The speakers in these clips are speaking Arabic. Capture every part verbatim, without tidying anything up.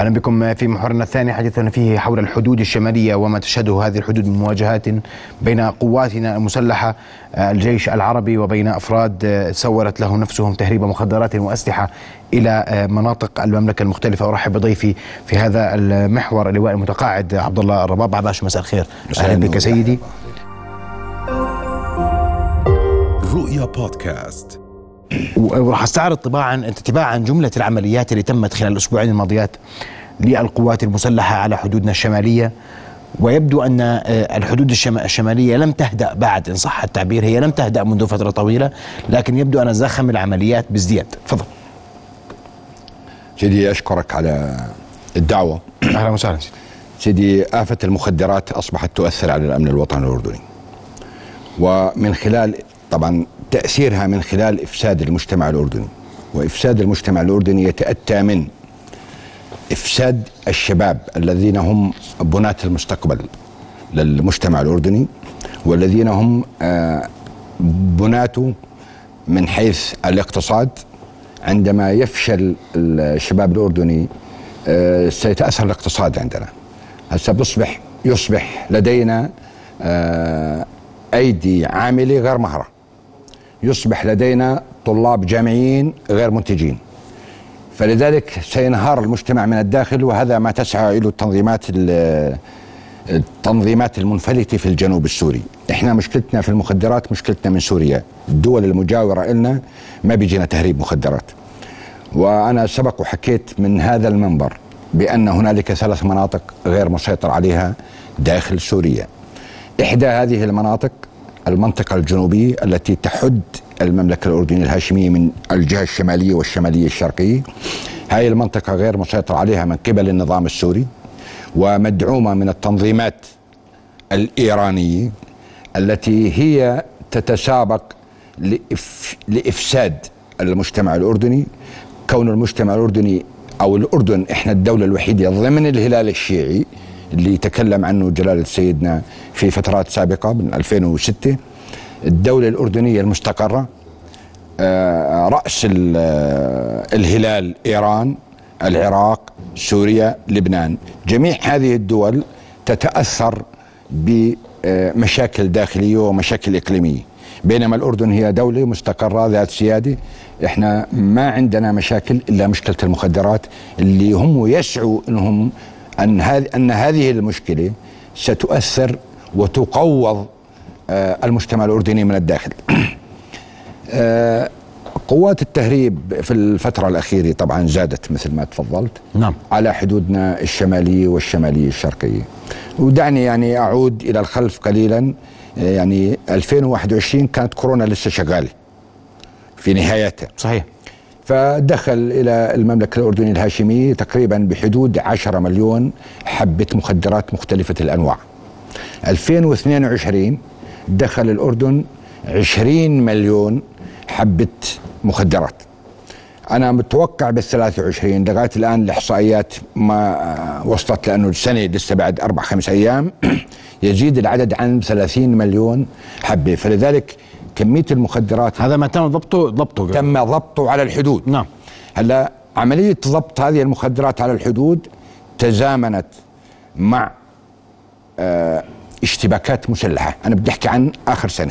اهلا بكم في محورنا الثاني، حديثنا فيه حول الحدود الشماليه وما تشهده هذه الحدود من مواجهات بين قواتنا المسلحه الجيش العربي وبين افراد سورت لهم نفسهم تهريب مخدرات واسلحه الى مناطق المملكه المختلفه. ارحب بضيفي في هذا المحور اللواء المتقاعد عبدالله الربابعة. باشا مساء الخير، اهلا بك سيدي. رؤيا بودكاست، وراح استعرض طبعا تباعا جملة العمليات اللي تمت خلال الأسبوعين الماضيات للقوات المسلحة على حدودنا الشمالية، ويبدو أن الحدود الشمالية لم تهدأ بعد، إن صح التعبير. هي لم تهدأ منذ فترة طويلة، لكن يبدو أن زخم العمليات بازدياد. تفضل سيدي، أشكرك على الدعوة. أهلا وسهلا سيدي. سيدي، آفة المخدرات أصبحت تؤثر على الأمن الوطني الأردني، ومن خلال طبعا تأثيرها من خلال إفساد المجتمع الأردني، وإفساد المجتمع الأردني يتأتى من إفساد الشباب الذين هم بناة المستقبل للمجتمع الأردني، والذين هم بناته من حيث الاقتصاد. عندما يفشل الشباب الأردني سيتأثر الاقتصاد عندنا. هسه بصبح يصبح لدينا أيدي عاملة غير مهرة، يصبح لدينا طلاب جامعيين غير منتجين، فلذلك سينهار المجتمع من الداخل، وهذا ما تسعى إليه التنظيمات التنظيمات المنفلتة في الجنوب السوري. إحنا مشكلتنا في المخدرات مشكلتنا من سوريا، الدول المجاورة إلنا ما بيجينا تهريب مخدرات. وأنا سبق وحكيت من هذا المنبر بأن هنالك ثلاث مناطق غير مسيطر عليها داخل سوريا. إحدى هذه المناطق المنطقة الجنوبية التي تحد المملكة الأردنية الهاشمية من الجهة الشمالية والشمالية الشرقية، هذه المنطقة غير مسيطر عليها من قبل النظام السوري، ومدعومة من التنظيمات الإيرانية التي هي تتسابق لإف... لإفساد المجتمع الأردني. كون المجتمع الأردني أو الأردن إحنا الدولة الوحيدة ضمن الهلال الشيعي اللي تكلم عنه جلالة سيدنا في فترات سابقة من ألفين وستة، الدولة الأردنية المستقرة، رأس الهلال إيران، العراق، سوريا، لبنان، جميع هذه الدول تتأثر بمشاكل داخلية ومشاكل إقليمية، بينما الأردن هي دولة مستقرة ذات سيادة. إحنا ما عندنا مشاكل إلا مشكلة المخدرات، اللي هم يسعوا أنهم أن أن هذه المشكلة ستؤثر وتقوض المجتمع الأردني من الداخل. قوات التهريب في الفترة الأخيرة طبعا زادت مثل ما تفضلت، نعم، على حدودنا الشمالية والشمالية الشرقية. ودعني يعني أعود إلى الخلف قليلا، يعني ألفين وواحد وعشرين كانت كورونا لسه شغالة في نهايتها، صحيح، فدخل إلى المملكة الأردنية الهاشمية تقريبا بحدود عشرة مليون حبة مخدرات مختلفة الأنواع. ألفين واثنين وعشرين دخل الأردن عشرين مليون حبة مخدرات. أنا متوقع بالثلاثة وعشرين، لغاية الآن الإحصائيات ما وصلت لأنه السنة لسه بعد أربع خمس أيام، يزيد العدد عن ثلاثين مليون حبة. فلذلك كمية المخدرات هذا ما تم ضبطه ضبطه تم ضبطه على الحدود، نعم. هلا عملية ضبط هذه المخدرات على الحدود تزامنت مع اه اشتباكات مسلحة. أنا بدي أحكي عن آخر سنة،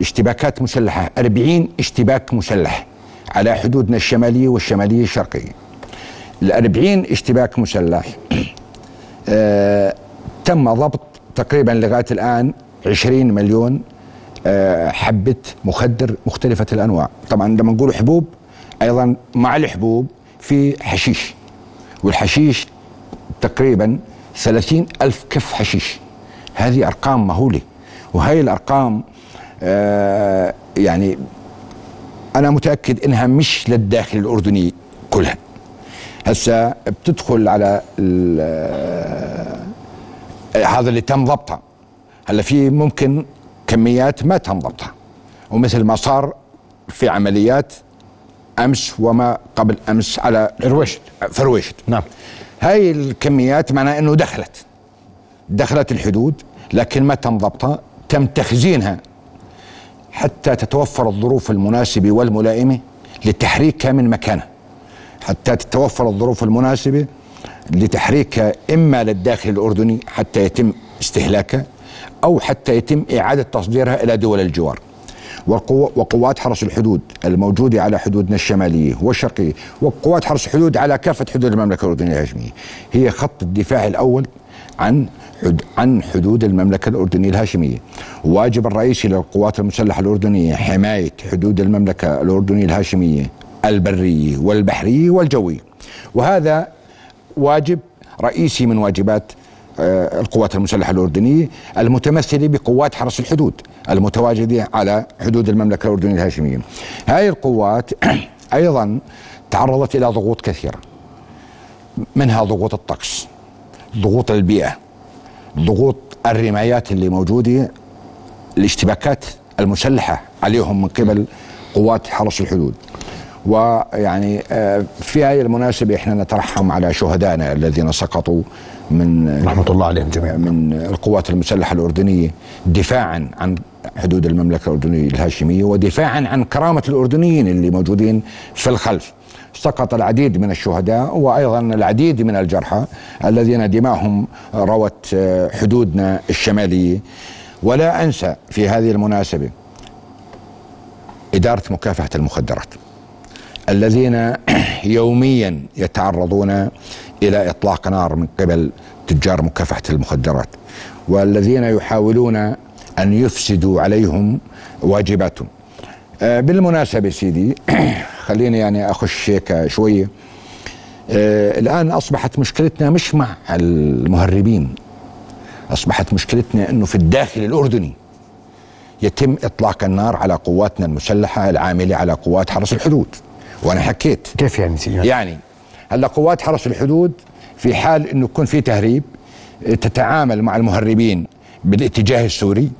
اشتباكات مسلحة أربعين اشتباك مسلح على حدودنا الشمالية والشمالية الشرقية. الأربعين اشتباك مسلح اه تم ضبط تقريبا لغاية الآن عشرين مليون حبة مخدر مختلفة الأنواع. طبعا لما نقول حبوب، أيضا مع الحبوب في حشيش، والحشيش تقريبا ثلاثين ألف كف حشيش. هذه أرقام مهولة، وهي الأرقام آه يعني أنا متأكد إنها مش للداخل الأردني كلها. هسا بتدخل على هذا اللي تم ضبطها. هلا في ممكن كميات ما تم ضبطها، ومثل ما صار في عمليات أمس وما قبل أمس على الرويشد في الرويشد، نعم. هاي الكميات معناها أنه دخلت دخلت الحدود، لكن ما تم ضبطها، تم تخزينها حتى تتوفر الظروف المناسبة والملائمة لتحريكها من مكانها. حتى تتوفر الظروف المناسبة لتحريكها إما للداخل الأردني حتى يتم استهلاكها أو حتى يتم إعادة تصديرها إلى دول الجوار. وقوات حرس الحدود الموجودة على حدودنا الشمالية والشرقية وقوات حرس الحدود على كافة حدود المملكة الأردنية الهاشمية هي خط الدفاع الأول عن عن حدود المملكة الأردنية الهاشمية. واجب الرئيسي للقوات المسلحة الأردنية حماية حدود المملكة الأردنية الهاشمية البرية والبحرية والجوية، وهذا واجب رئيسي من واجبات القوات المسلحة الأردنية المتمثلة بقوات حرس الحدود المتواجدة على حدود المملكة الأردنية الهاشمية. هاي القوات أيضا تعرضت إلى ضغوط كثيرة، منها ضغوط الطقس، ضغوط البيئة، ضغوط الرمايات اللي موجودة، الاشتباكات المسلحة عليهم من قبل قوات حرس الحدود. ويعني في هذه المناسبة احنا نترحم على شهدائنا الذين سقطوا من رحمة الله عليهم جميعا من القوات المسلحة الأردنية دفاعا عن حدود المملكة الأردنية الهاشمية ودفاعا عن كرامة الأردنيين اللي موجودين في الخلف. سقط العديد من الشهداء وأيضا العديد من الجرحى الذين دماؤهم روت حدودنا الشمالية. ولا أنسى في هذه المناسبة إدارة مكافحة المخدرات الذين يوميا يتعرضون إلى إطلاق نار من قبل تجار مكافحة المخدرات والذين يحاولون أن يفسدوا عليهم واجباتهم. بالمناسبة سيدي خليني يعني أخش هيك شوية. الآن أصبحت مشكلتنا مش مع المهربين، أصبحت مشكلتنا أنه في الداخل الأردني يتم إطلاق النار على قواتنا المسلحة العاملة على قوات حرس الحدود. وأنا حكيت كيف يعني سيدي؟ يعني هلا قوات حرس الحدود في حال أنه يكون في تهريب تتعامل مع المهربين بالاتجاه السوري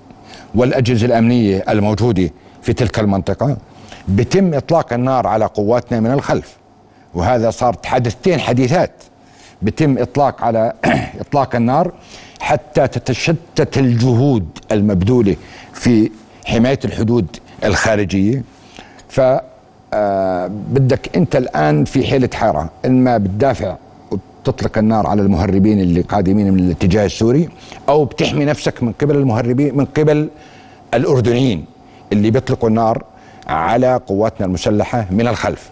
والأجهزة الأمنية الموجودة في تلك المنطقة بتم إطلاق النار على قواتنا من الخلف. وهذا صار حادثتين حديثات بتم إطلاق على إطلاق النار حتى تتشتت الجهود المبذولة في حماية الحدود الخارجية. ف آه بدك أنت الآن في حيلة حارة، إما بتدافع وتطلق النار على المهربين اللي قادمين من الاتجاه السوري أو بتحمي نفسك من قبل المهربين من قبل الأردنيين اللي بيطلقوا النار على قواتنا المسلحة من الخلف.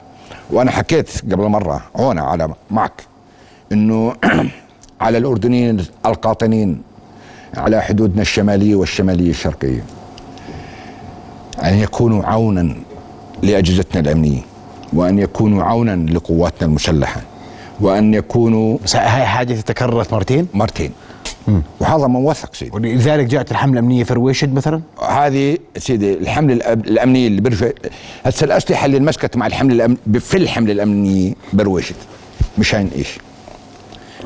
وأنا حكيت قبل مرة هنا على معك إنه على الأردنيين القاطنين على حدودنا الشمالية والشمالية الشرقية أن يكونوا عوناً لأجهزتنا الأمنية وأن يكونوا عونا لقواتنا المسلحة وأن يكونوا. هاي حادثة تكررت مرتين مرتين مم. وهذا موثق سيدي، ولذلك جاءت الحملة الأمنية في الرويشد مثلا. هذه سيدي الحملة الأمنية اللي برجع هسه الأسلحة اللي انمسكت مع الحملة الأمن... في الحملة الأمنية بالرويشد مشان إيش؟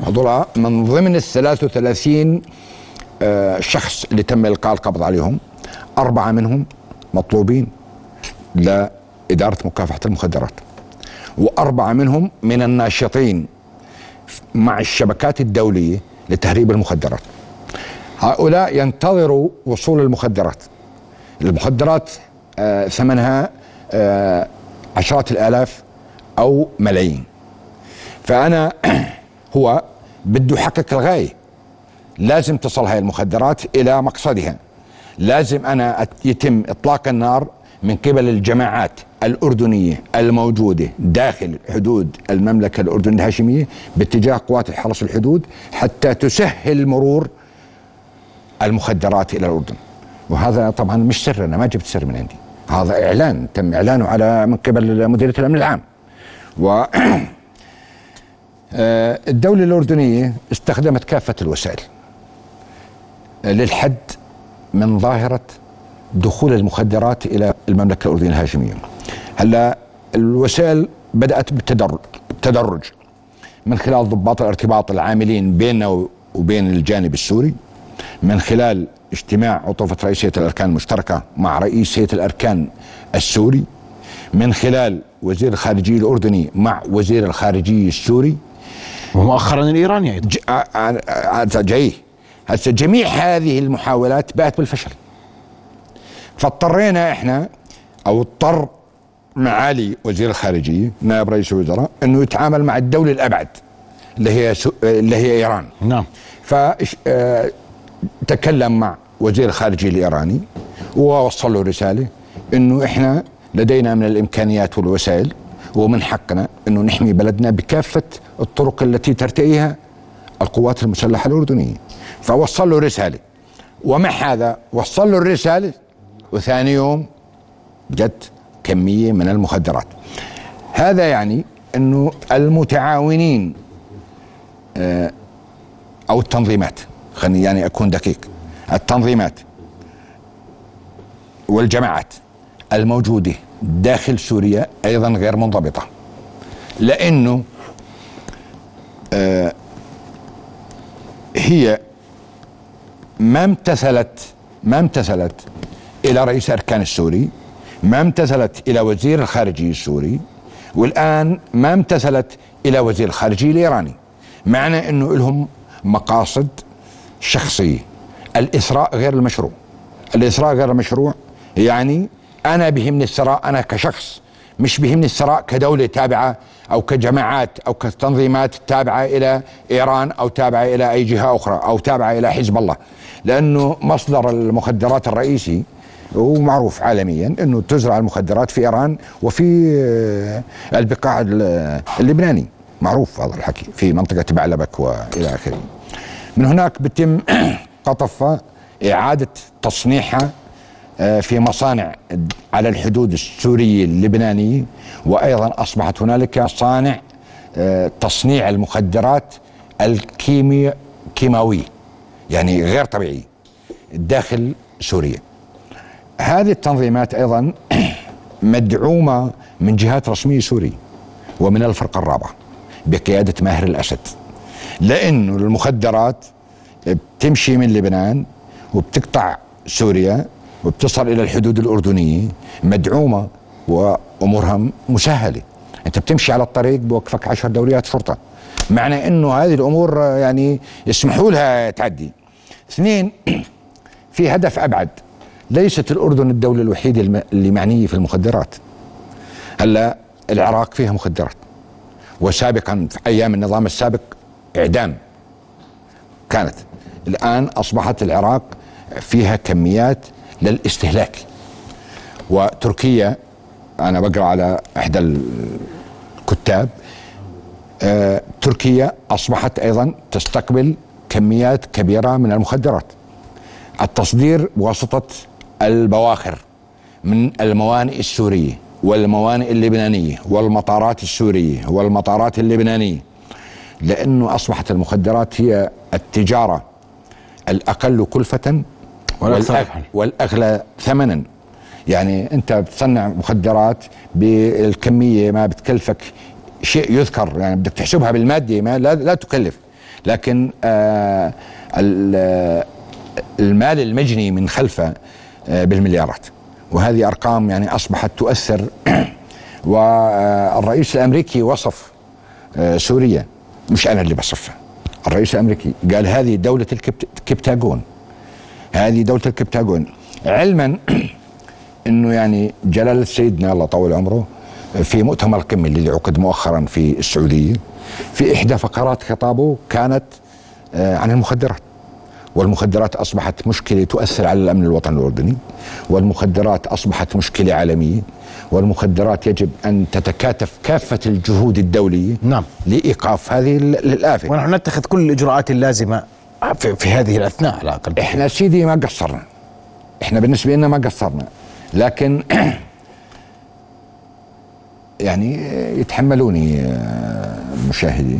هذول من ضمن ال ثلاثة وثلاثين آه شخص اللي تم إلقاء القبض عليهم أربعة منهم مطلوبين لإدارة مكافحة المخدرات وأربعة منهم من الناشطين مع الشبكات الدولية لتهريب المخدرات. هؤلاء ينتظروا وصول المخدرات. المخدرات آه ثمنها آه عشرات الآلاف أو ملايين. فأنا هو بده يحقق الغاية، لازم تصل هاي المخدرات إلى مقصدها، لازم أنا يتم إطلاق النار من قبل الجماعات الأردنية الموجودة داخل حدود المملكة الأردنية الهاشمية باتجاه قوات حرس الحدود حتى تسهل مرور المخدرات إلى الأردن. وهذا طبعا مش سر، أنا ما جبت سر من عندي، هذا إعلان تم إعلانه على من قبل مديرية الأمن العام. و الدولة الأردنية استخدمت كافة الوسائل للحد من ظاهرة دخول المخدرات إلى المملكة الأردنية الهاشمية. هلا الوسائل بدأت بالتدرج تدرج من خلال ضباط الارتباط العاملين بيننا وبين الجانب السوري، من خلال اجتماع عطوفة رئيسية الأركان المشتركة مع رئيسية الأركان السوري، من خلال وزير الخارجية الأردني مع وزير الخارجية السوري، ومؤخرا الإيراني أيضا. جاي هسه جميع هذه المحاولات بات بالفشل. فاضطرينا احنا او اضطر معالي وزير الخارجية نائب رئيس الوزراء أنه يتعامل مع الدولة الأبعد اللي هي سو... اللي هي إيران. نعم. فتكلم مع وزير الخارجية الإيراني ووصل له رسالة أنه إحنا لدينا من الإمكانيات والوسائل ومن حقنا أنه نحمي بلدنا بكافة الطرق التي ترتئيها القوات المسلحة الأردنية. فوصل له رسالة، ومع هذا وصل له الرسالة وثاني يوم جت كمية من المخدرات. هذا يعني أنه المتعاونين أو التنظيمات، خليني يعني أكون دقيق، التنظيمات والجماعات الموجودة داخل سوريا أيضا غير منضبطة، لأنه هي ما امتثلت ما امتثلت إلى رئيس أركان السوري، ما امتثلت إلى وزير الخارجية السوري، والآن ما امتثلت إلى وزير الخارجية الإيراني. معنى أنه لهم مقاصد شخصية. الإسراء غير المشروع، الإسراء غير المشروع يعني أنا بهمني الثراء أنا كشخص، مش بهمني الثراء كدولة تابعة أو كجماعات أو كتنظيمات تابعة إلى إيران أو تابعة إلى أي جهة أخرى أو تابعة إلى حزب الله، لأنه مصدر المخدرات الرئيسي ومعروف عالميا أنه تزرع المخدرات في إيران وفي البقاع اللبناني، معروف هذا الحكي في منطقة بعلبك وإلى آخره. من هناك بتم قطفها، إعادة تصنيعها في مصانع على الحدود السورية اللبنانية، وأيضا أصبحت هنالك صانع تصنيع المخدرات الكيمياء كيماوية يعني غير طبيعي داخل سوريا. هذه التنظيمات أيضا مدعومة من جهات رسمية سورية ومن الفرقة الرابعة بقيادة ماهر الأسد، لأنه المخدرات بتمشي من لبنان وبتقطع سوريا وبتصل إلى الحدود الأردنية مدعومة وأمورها مسهلة. أنت بتمشي على الطريق بوقفك عشر دوريات شرطة، معنى أنه هذه الأمور يعني يسمحوا لها تعدي. اثنين، في هدف أبعد، ليست الأردن الدولة الوحيدة اللي معنية في المخدرات. هلا العراق فيها مخدرات، وسابقا في أيام النظام السابق إعدام كانت، الآن أصبحت العراق فيها كميات للاستهلاك. وتركيا، أنا بقرأ على إحدى الكتاب، آه، تركيا أصبحت أيضا تستقبل كميات كبيرة من المخدرات، التصدير بواسطة البواخر من الموانئ السورية والموانئ اللبنانية والمطارات السورية والمطارات اللبنانية، لأنه أصبحت المخدرات هي التجارة الأقل كلفة والأغلى ثمنا. يعني أنت بتصنع مخدرات بالكمية ما بتكلفك شيء يذكر، يعني بدك تحسبها بالمادة ما لا, لا تكلف، لكن آه المال المجني من خلفه آه بالمليارات. وهذه أرقام يعني أصبحت تؤثر. والرئيس الأمريكي وصف آه سوريا، مش أنا اللي بصفها، الرئيس الأمريكي قال هذه دولة الكبتاجون، هذه دولة الكبتاجون، علما أنه يعني جلالة سيدنا الله طول عمره في مؤتمر القمة الذي عقد مؤخرا في السعودية في إحدى فقرات خطابه كانت عن المخدرات، والمخدرات أصبحت مشكلة تؤثر على الأمن الوطني الأردني، والمخدرات أصبحت مشكلة عالمية، والمخدرات يجب أن تتكاتف كافة الجهود الدولية نعم لإيقاف هذه الآفة، ونحن نتخذ كل الإجراءات اللازمة في, في هذه الأثناء على الأقل. إحنا سيدي ما قصرنا، إحنا بالنسبة لنا ما قصرنا، لكن يعني يتحملوني مشاهدي،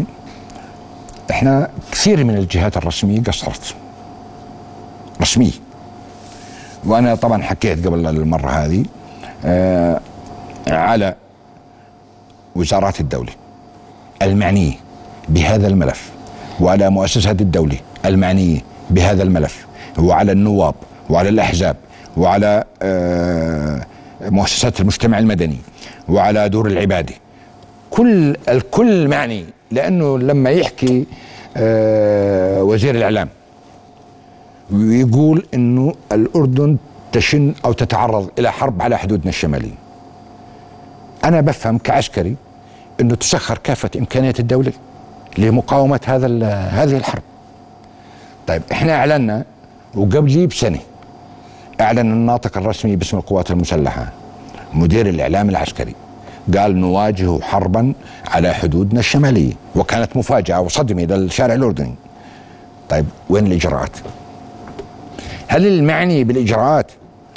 إحنا كثير من الجهات الرسمية قصرت رسمية. وأنا طبعا حكيت قبل المرة هذه آه على وزارات الدولة المعنية بهذا الملف، وعلى مؤسسات الدولة المعنية بهذا الملف، وعلى النواب وعلى الأحزاب وعلى آه مؤسسات المجتمع المدني وعلى دور العبادة، كل الكل معني. لأنه لما يحكي آه وزير الإعلام ويقول أنه الأردن تشن أو تتعرض إلى حرب على حدودنا الشمالية، أنا بفهم كعسكري أنه تسخر كافة إمكانيات الدولة لمقاومة هذا هذه الحرب. طيب إحنا أعلنا وقبل بسنة أعلن الناطق الرسمي باسم القوات المسلحة مدير الإعلام العسكري قال نواجه حربا على حدودنا الشمالية، وكانت مفاجأة وصدمة للشارع الأردني. طيب وين الإجراءات؟ هل المعني بالإجراءات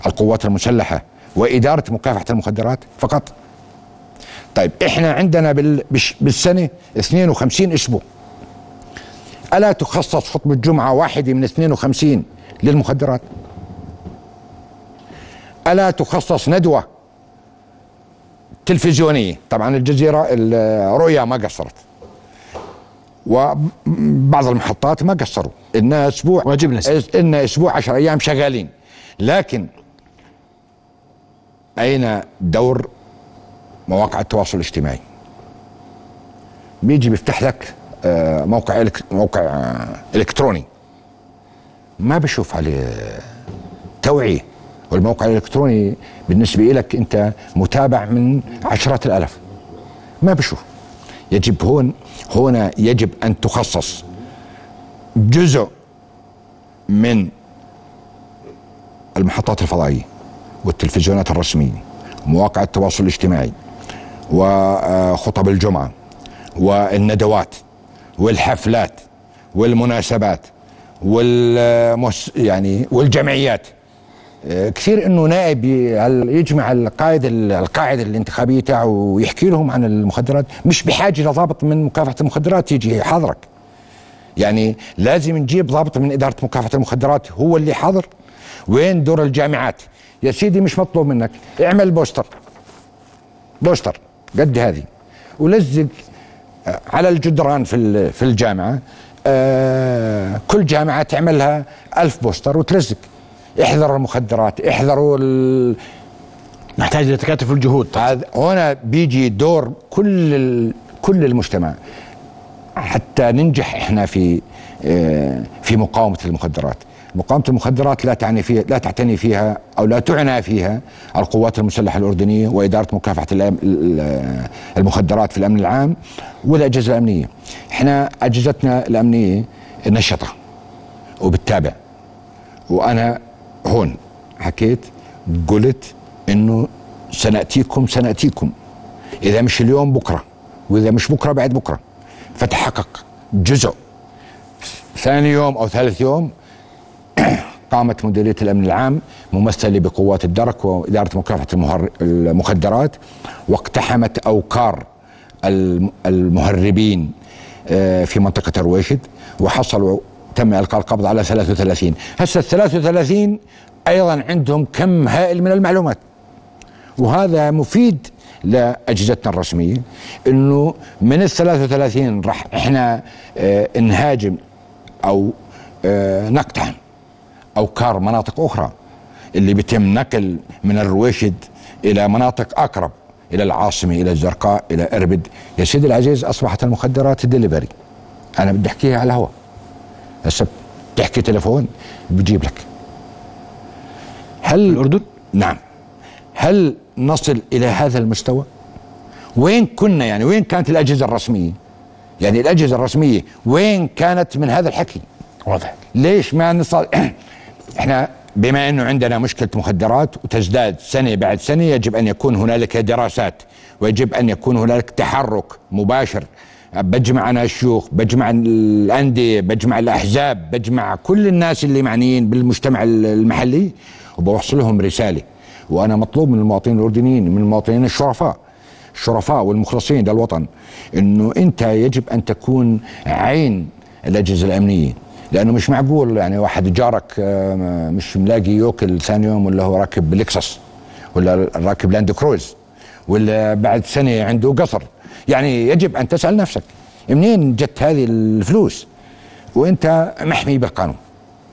القوات المسلحة وإدارة مكافحة المخدرات فقط؟ طيب إحنا عندنا بالسنة اثنين وخمسين أسبوع، ألا تخصص خطبة جمعة واحدة من اثنين وخمسين للمخدرات؟ ألا تخصص ندوة تلفزيونية؟ طبعا الجزيرة الرؤيا ما قصرت وبعض المحطات ما قصروا، إنها أسبوع واجبنا إنها أسبوع عشر أيام شغالين. لكن أين دور مواقع التواصل الاجتماعي؟ بيجي بيفتح لك موقع موقع إلكتروني ما بشوف عليه توعية، والموقع الإلكتروني بالنسبة لك أنت متابع من عشرات الآلاف، ما بشوف. يجب هون هنا يجب أن تخصص جزء من المحطات الفضائية والتلفزيونات الرسمية ومواقع التواصل الاجتماعي وخطب الجمعة والندوات والحفلات والمناسبات والمس يعني والجمعيات. كثير انه نائب يجمع القائد القاعده الانتخابيه تاعه ويحكي لهم عن المخدرات، مش بحاجه لضابط من مكافحه المخدرات يجي يحاضرك. يعني لازم نجيب ضابط من اداره مكافحه المخدرات هو اللي حاضر. وين دور الجامعات؟ يا سيدي مش مطلوب منك، اعمل بوستر بوستر قد هذه ولزق على الجدران في في الجامعه، آه كل جامعه تعملها ألف بوستر وتلزق احذروا المخدرات، احذروا ال... نحتاج لتكاتف الجهود. هذا هنا بيجي دور كل ال... كل المجتمع حتى ننجح احنا في اه في مقاومه المخدرات. مقاومه المخدرات لا تعني فيها لا تعتني فيها او لا تعنى فيها القوات المسلحه الأردنية واداره مكافحه المخدرات في الامن العام والاجهزه الامنيه. احنا اجهزتنا الامنيه نشطه وبتتابع، وانا هون حكيت قلت انه سنأتيكم سنأتيكم اذا مش اليوم بكرة، واذا مش بكرة بعد بكرة. فتحقق جزء. ثاني يوم او ثالث يوم قامت مديرية الامن العام ممثلة بقوات الدرك وادارة مكافحة المخدرات واقتحمت اوكار المهربين في منطقة الرويشد وحصلوا تم إلقاء القبض على ثلاثة وثلاثين. هسه الثلاثة وثلاثين أيضا عندهم كم هائل من المعلومات، وهذا مفيد لأجهزتنا الرسمية. أنه من الثلاثة وثلاثين رح إحنا اه نهاجم أو اه نقطع أوكار مناطق أخرى اللي بيتم نقل من الرويشد إلى مناطق أقرب، إلى العاصمة، إلى الزرقاء، إلى إربد. يا سيدي العزيز أصبحت المخدرات ديليفري، أنا بدي أحكيها على الهواء. هسه بتحكي تليفون بجيب لك. هل الأردن؟ نعم. هل نصل إلى هذا المستوى؟ وين كنا يعني؟ وين كانت الأجهزة الرسمية؟ يعني الأجهزة الرسمية وين كانت من هذا الحكي؟ واضح. ليش ما نصل؟ احنا بما أنه عندنا مشكلة مخدرات وتزداد سنة بعد سنة، يجب أن يكون هنالك دراسات ويجب أن يكون هنالك تحرك مباشر. بجمع أنا الشيوخ، بجمع الأندية، بجمع الأحزاب، بجمع كل الناس اللي معنيين بالمجتمع المحلي وبوصلهم رسالة. وأنا مطلوب من المواطنين الأردنيين، من المواطنين الشرفاء الشرفاء والمخلصين للوطن، أنه أنت يجب أن تكون عين الأجهزة الأمنية. لأنه مش معقول يعني واحد جارك مش ملاقي يوكل ثاني يوم، ولا هو راكب لكسس، ولا راكب لاند كروز، ولا بعد سنة عنده قصر. يعني يجب أن تسأل نفسك منين جت هذه الفلوس وأنت محمي بالقانون.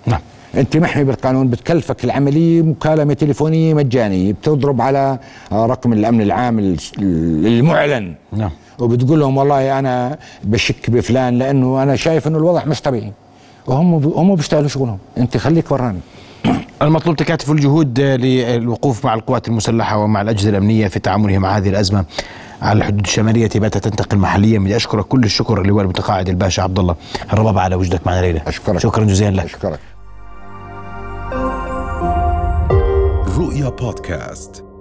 نعم. أنت محمي بالقانون، بتكلفك العملية مكالمة تليفونية مجانية، بتضرب على رقم الأمن العام المعلن. نعم. وبتقول لهم والله أنا بشك بفلان لأنه أنا شايف أنه الوضع مش طبيعي، وهم هم بيشتغلوا شغلهم، أنت خليك وراني. المطلوب تكاتف الجهود للوقوف مع القوات المسلحة ومع الأجهزة الأمنية في تعاملها مع هذه الأزمة على الحدود الشمالية باتت تنتقل محليا. بدي أشكرك كل الشكر لواء المتقاعد الباشا عبدالله الربابعة على وجودك معنا ليلة. أشكرك. شكرا جزيلا لك. أشكرك. رؤيا بودكاست.